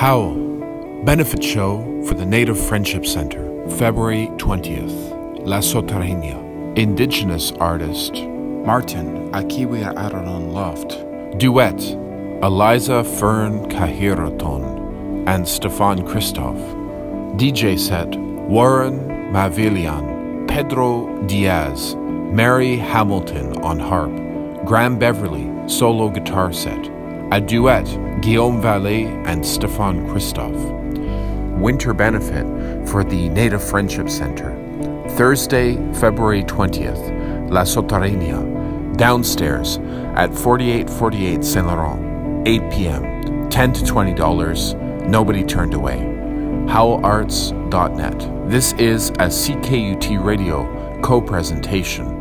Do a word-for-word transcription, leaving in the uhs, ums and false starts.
Howl, benefit show for the Native Friendship Center, February twentieth, La Sotarina. Indigenous artist, Martin Akiwi Aron Loft. Duet, Eliza Fern Kahiraton and Stefan Christophe. D J set, Warren Mavillian, Pedro Diaz, Mary Hamilton on harp, Graham Beverly, solo guitar set. A duet, Guillaume Vallée and Stefan Christophe. Winter benefit for the Native Friendship Center. Thursday, February twentieth, La Sotarina, downstairs at forty-eight forty-eight Saint Laurent, eight p.m., ten dollars to twenty dollars, nobody turned away. howl arts dot net. This is a C K U T Radio co-presentation.